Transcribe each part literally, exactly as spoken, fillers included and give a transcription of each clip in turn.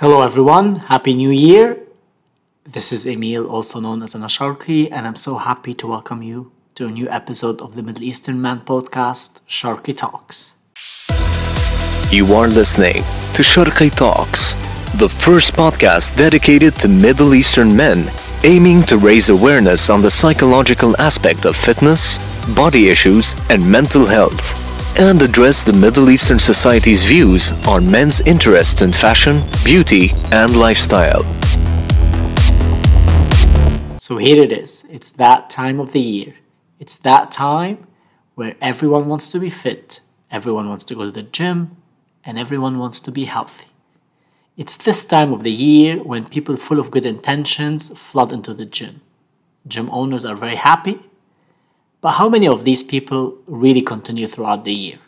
Hello everyone, Happy New Year. This is Emil, also known as Ana Sharky, and I'm so happy to welcome you to a new episode of the Middle Eastern Man podcast, Sharky Talks. You are listening to Sharky Talks, the first podcast dedicated to Middle Eastern men, aiming to raise awareness on the psychological aspect of fitness, body issues, and mental health, and address the Middle Eastern society's views on men's interests in fashion, beauty, and lifestyle. So here it is. It's that time of the year. It's that time where everyone wants to be fit, everyone wants to go to the gym, and everyone wants to be healthy. It's this time of the year when people full of good intentions flood into the gym. Gym owners are very happy. But how many of these people really continue throughout the year?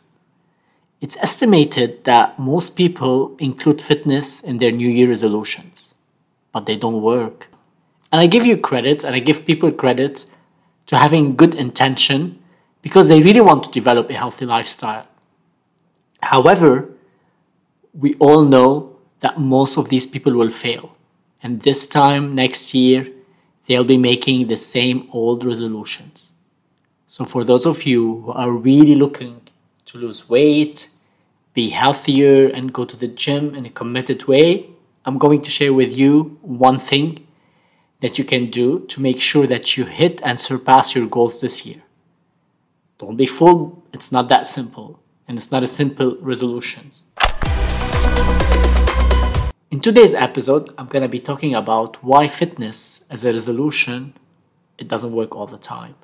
It's estimated that most people include fitness in their New Year resolutions, but they don't work. And I give you credits, and I give people credits to having good intention because they really want to develop a healthy lifestyle. However, we all know that most of these people will fail. And this time next year, they'll be making the same old resolutions. So for those of you who are really looking to lose weight, be healthier, and go to the gym in a committed way, I'm going to share with you one thing that you can do to make sure that you hit and surpass your goals this year. Don't be fooled, it's not that simple, and it's not a simple resolution. In today's episode, I'm going to be talking about why fitness as a resolution, it doesn't work all the time.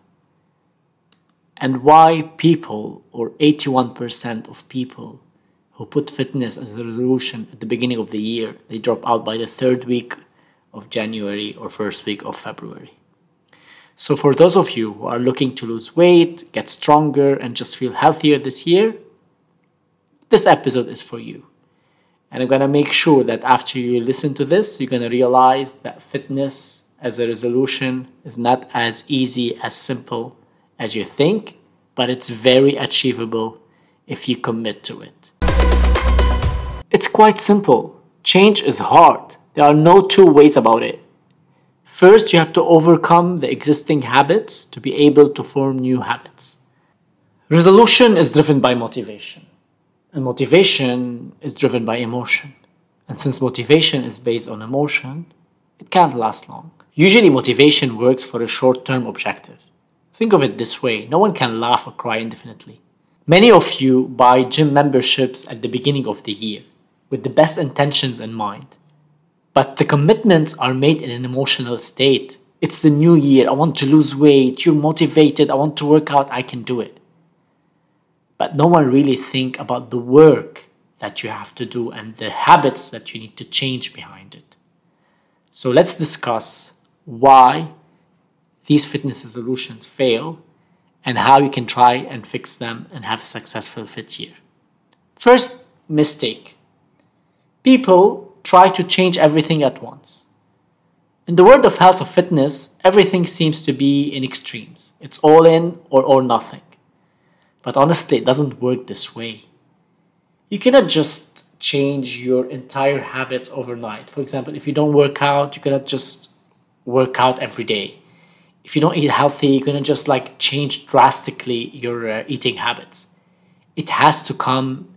And why people, or eighty-one percent of people who put fitness as a resolution at the beginning of the year, they drop out by the third week of January or first week of February. So for those of you who are looking to lose weight, get stronger, and just feel healthier this year, this episode is for you. And I'm going to make sure that after you listen to this, you're going to realize that fitness as a resolution is not as easy, as simple as you think, but it's very achievable if you commit to it. It's quite simple. Change is hard. There are no two ways about it. First, you have to overcome the existing habits to be able to form new habits. Resolution is driven by motivation, and motivation is driven by emotion. And since motivation is based on emotion, it can't last long. Usually, motivation works for a short-term objective. Think of it this way, no one can laugh or cry indefinitely. Many of you buy gym memberships at the beginning of the year with the best intentions in mind. But the commitments are made in an emotional state. It's the new year, I want to lose weight, you're motivated, I want to work out, I can do it. But no one really thinks about the work that you have to do and the habits that you need to change behind it. So let's discuss why these fitness resolutions fail and how you can try and fix them and have a successful fit year. First mistake. People try to change everything at once. In the world of health or fitness, everything seems to be in extremes. It's all in or all nothing. But honestly, it doesn't work this way. You cannot just change your entire habits overnight. For example, if you don't work out, you cannot just work out every day. If you don't eat healthy, you're going to just like change drastically your uh, eating habits. It has to come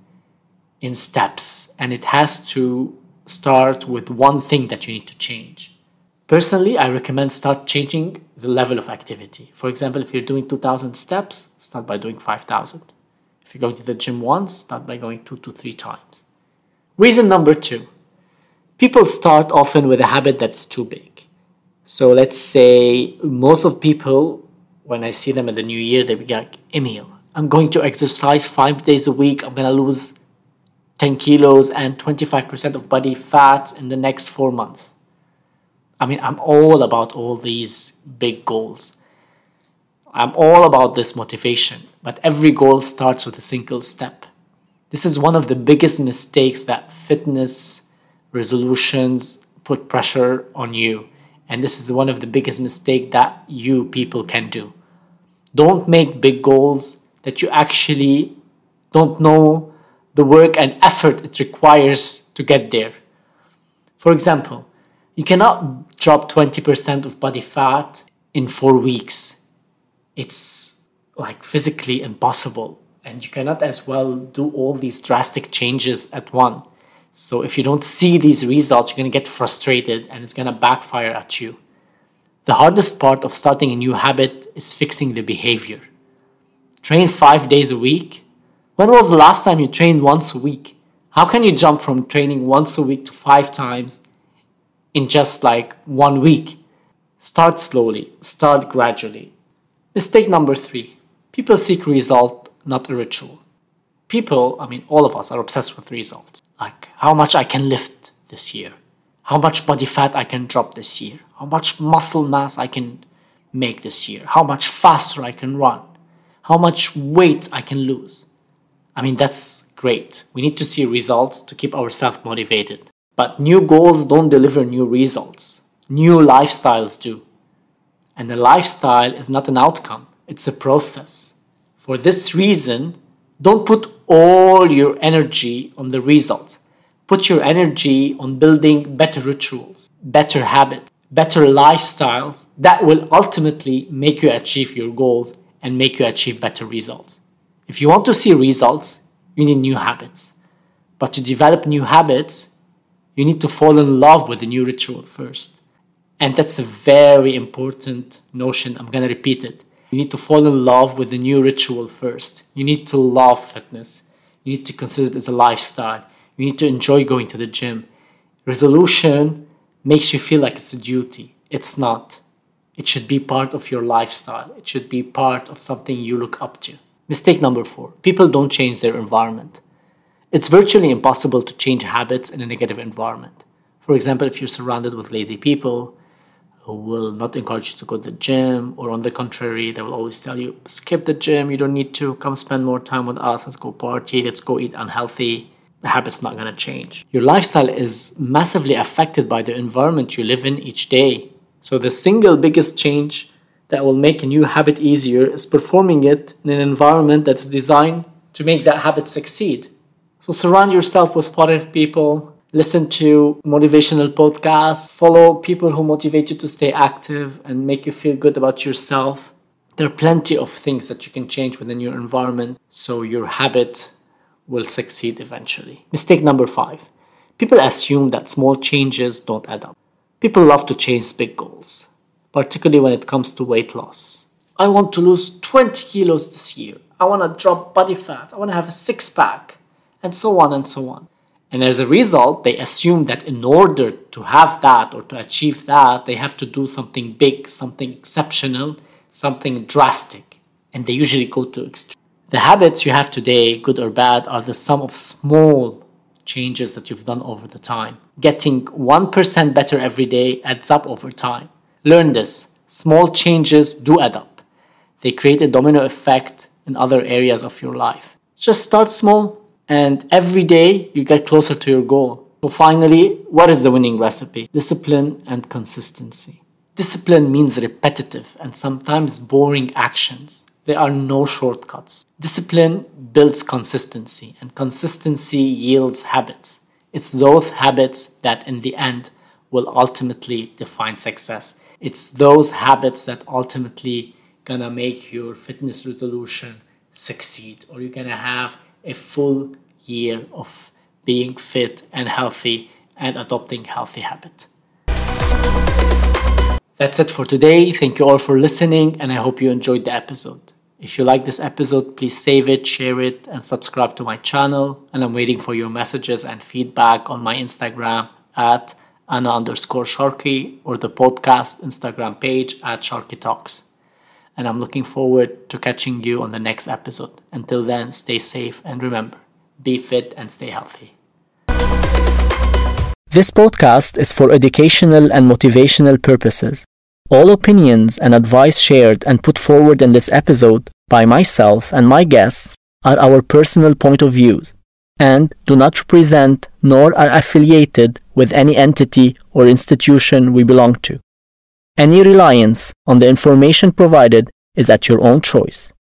in steps, and it has to start with one thing that you need to change. Personally, I recommend start changing the level of activity. For example, if you're doing two thousand steps, start by doing five thousand. If you're going to the gym once, start by going two to three times. Reason number two, people start often with a habit that's too big. So let's say most of people, when I see them in the new year, they be like, Emil, I'm going to exercise five days a week. I'm going to lose ten kilos and twenty-five percent of body fat in the next four months. I mean, I'm all about all these big goals. I'm all about this motivation, but every goal starts with a single step. This is one of the biggest mistakes that fitness resolutions put pressure on you. And this is one of the biggest mistakes that you people can do. Don't make big goals that you actually don't know the work and effort it requires to get there. For example, you cannot drop twenty percent of body fat in four weeks. It's like physically impossible. And you cannot as well do all these drastic changes at once. So if you don't see these results, you're going to get frustrated and it's going to backfire at you. The hardest part of starting a new habit is fixing the behavior. Train five days a week. When was the last time you trained once a week? How can you jump from training once a week to five times in just like one week? Start slowly, start gradually. Mistake number three. People seek result, not a ritual. People, I mean all of us, are obsessed with results. Like how much I can lift this year, how much body fat I can drop this year, how much muscle mass I can make this year, how much faster I can run, how much weight I can lose. I mean, that's great. We need to see results to keep ourselves motivated. But new goals don't deliver new results. New lifestyles do. And a lifestyle is not an outcome. It's a process. For this reason, don't put all your energy on the results. Put your energy on building better rituals, better habits, better lifestyles that will ultimately make you achieve your goals and make you achieve better results. If you want to see results, you need new habits. But to develop new habits, you need to fall in love with a new ritual first. And that's a very important notion. I'm going to repeat it. You need to fall in love with a new ritual first. You need to love fitness. You need to consider it as a lifestyle. You need to enjoy going to the gym. Resolution makes you feel like it's a duty. It's not. It should be part of your lifestyle. It should be part of something you look up to. Mistake number four. People don't change their environment. It's virtually impossible to change habits in a negative environment. For example, if you're surrounded with lazy people, who will not encourage you to go to the gym, or on the contrary, they will always tell you, skip the gym, you don't need to, come spend more time with us, let's go party, let's go eat unhealthy. The habit's not going to change. Your lifestyle is massively affected by the environment you live in each day. So the single biggest change that will make a new habit easier is performing it in an environment that's designed to make that habit succeed. So surround yourself with positive people. Listen to motivational podcasts, follow people who motivate you to stay active and make you feel good about yourself. There are plenty of things that you can change within your environment, so your habit will succeed eventually. Mistake number five. People assume that small changes don't add up. People love to chase big goals, particularly when it comes to weight loss. I want to lose twenty kilos this year. I want to drop body fat. I want to have a six-pack, and so on and so on. And as a result, they assume that in order to have that or to achieve that, they have to do something big, something exceptional, something drastic. And they usually go to extreme. The habits you have today, good or bad, are the sum of small changes that you've done over the time. Getting one percent better every day adds up over time. Learn this. Small changes do add up. They create a domino effect in other areas of your life. Just start small. And every day, you get closer to your goal. So finally, what is the winning recipe? Discipline and consistency. Discipline means repetitive and sometimes boring actions. There are no shortcuts. Discipline builds consistency, and consistency yields habits. It's those habits that in the end will ultimately define success. It's those habits that ultimately gonna make your fitness resolution succeed, or you're gonna have a full year of being fit and healthy and adopting healthy habit. That's it for today. Thank you all for listening, and I hope you enjoyed the episode. If you like this episode, please save it, share it, and subscribe to my channel. And I'm waiting for your messages and feedback on my Instagram at Ana underscore Sharky, or the podcast Instagram page at Sharky Talks. And I'm looking forward to catching you on the next episode. Until then, stay safe and remember, be fit and stay healthy. This podcast is for educational and motivational purposes. All opinions and advice shared and put forward in this episode by myself and my guests are our personal point of views and do not represent nor are affiliated with any entity or institution we belong to. Any reliance on the information provided is at your own choice.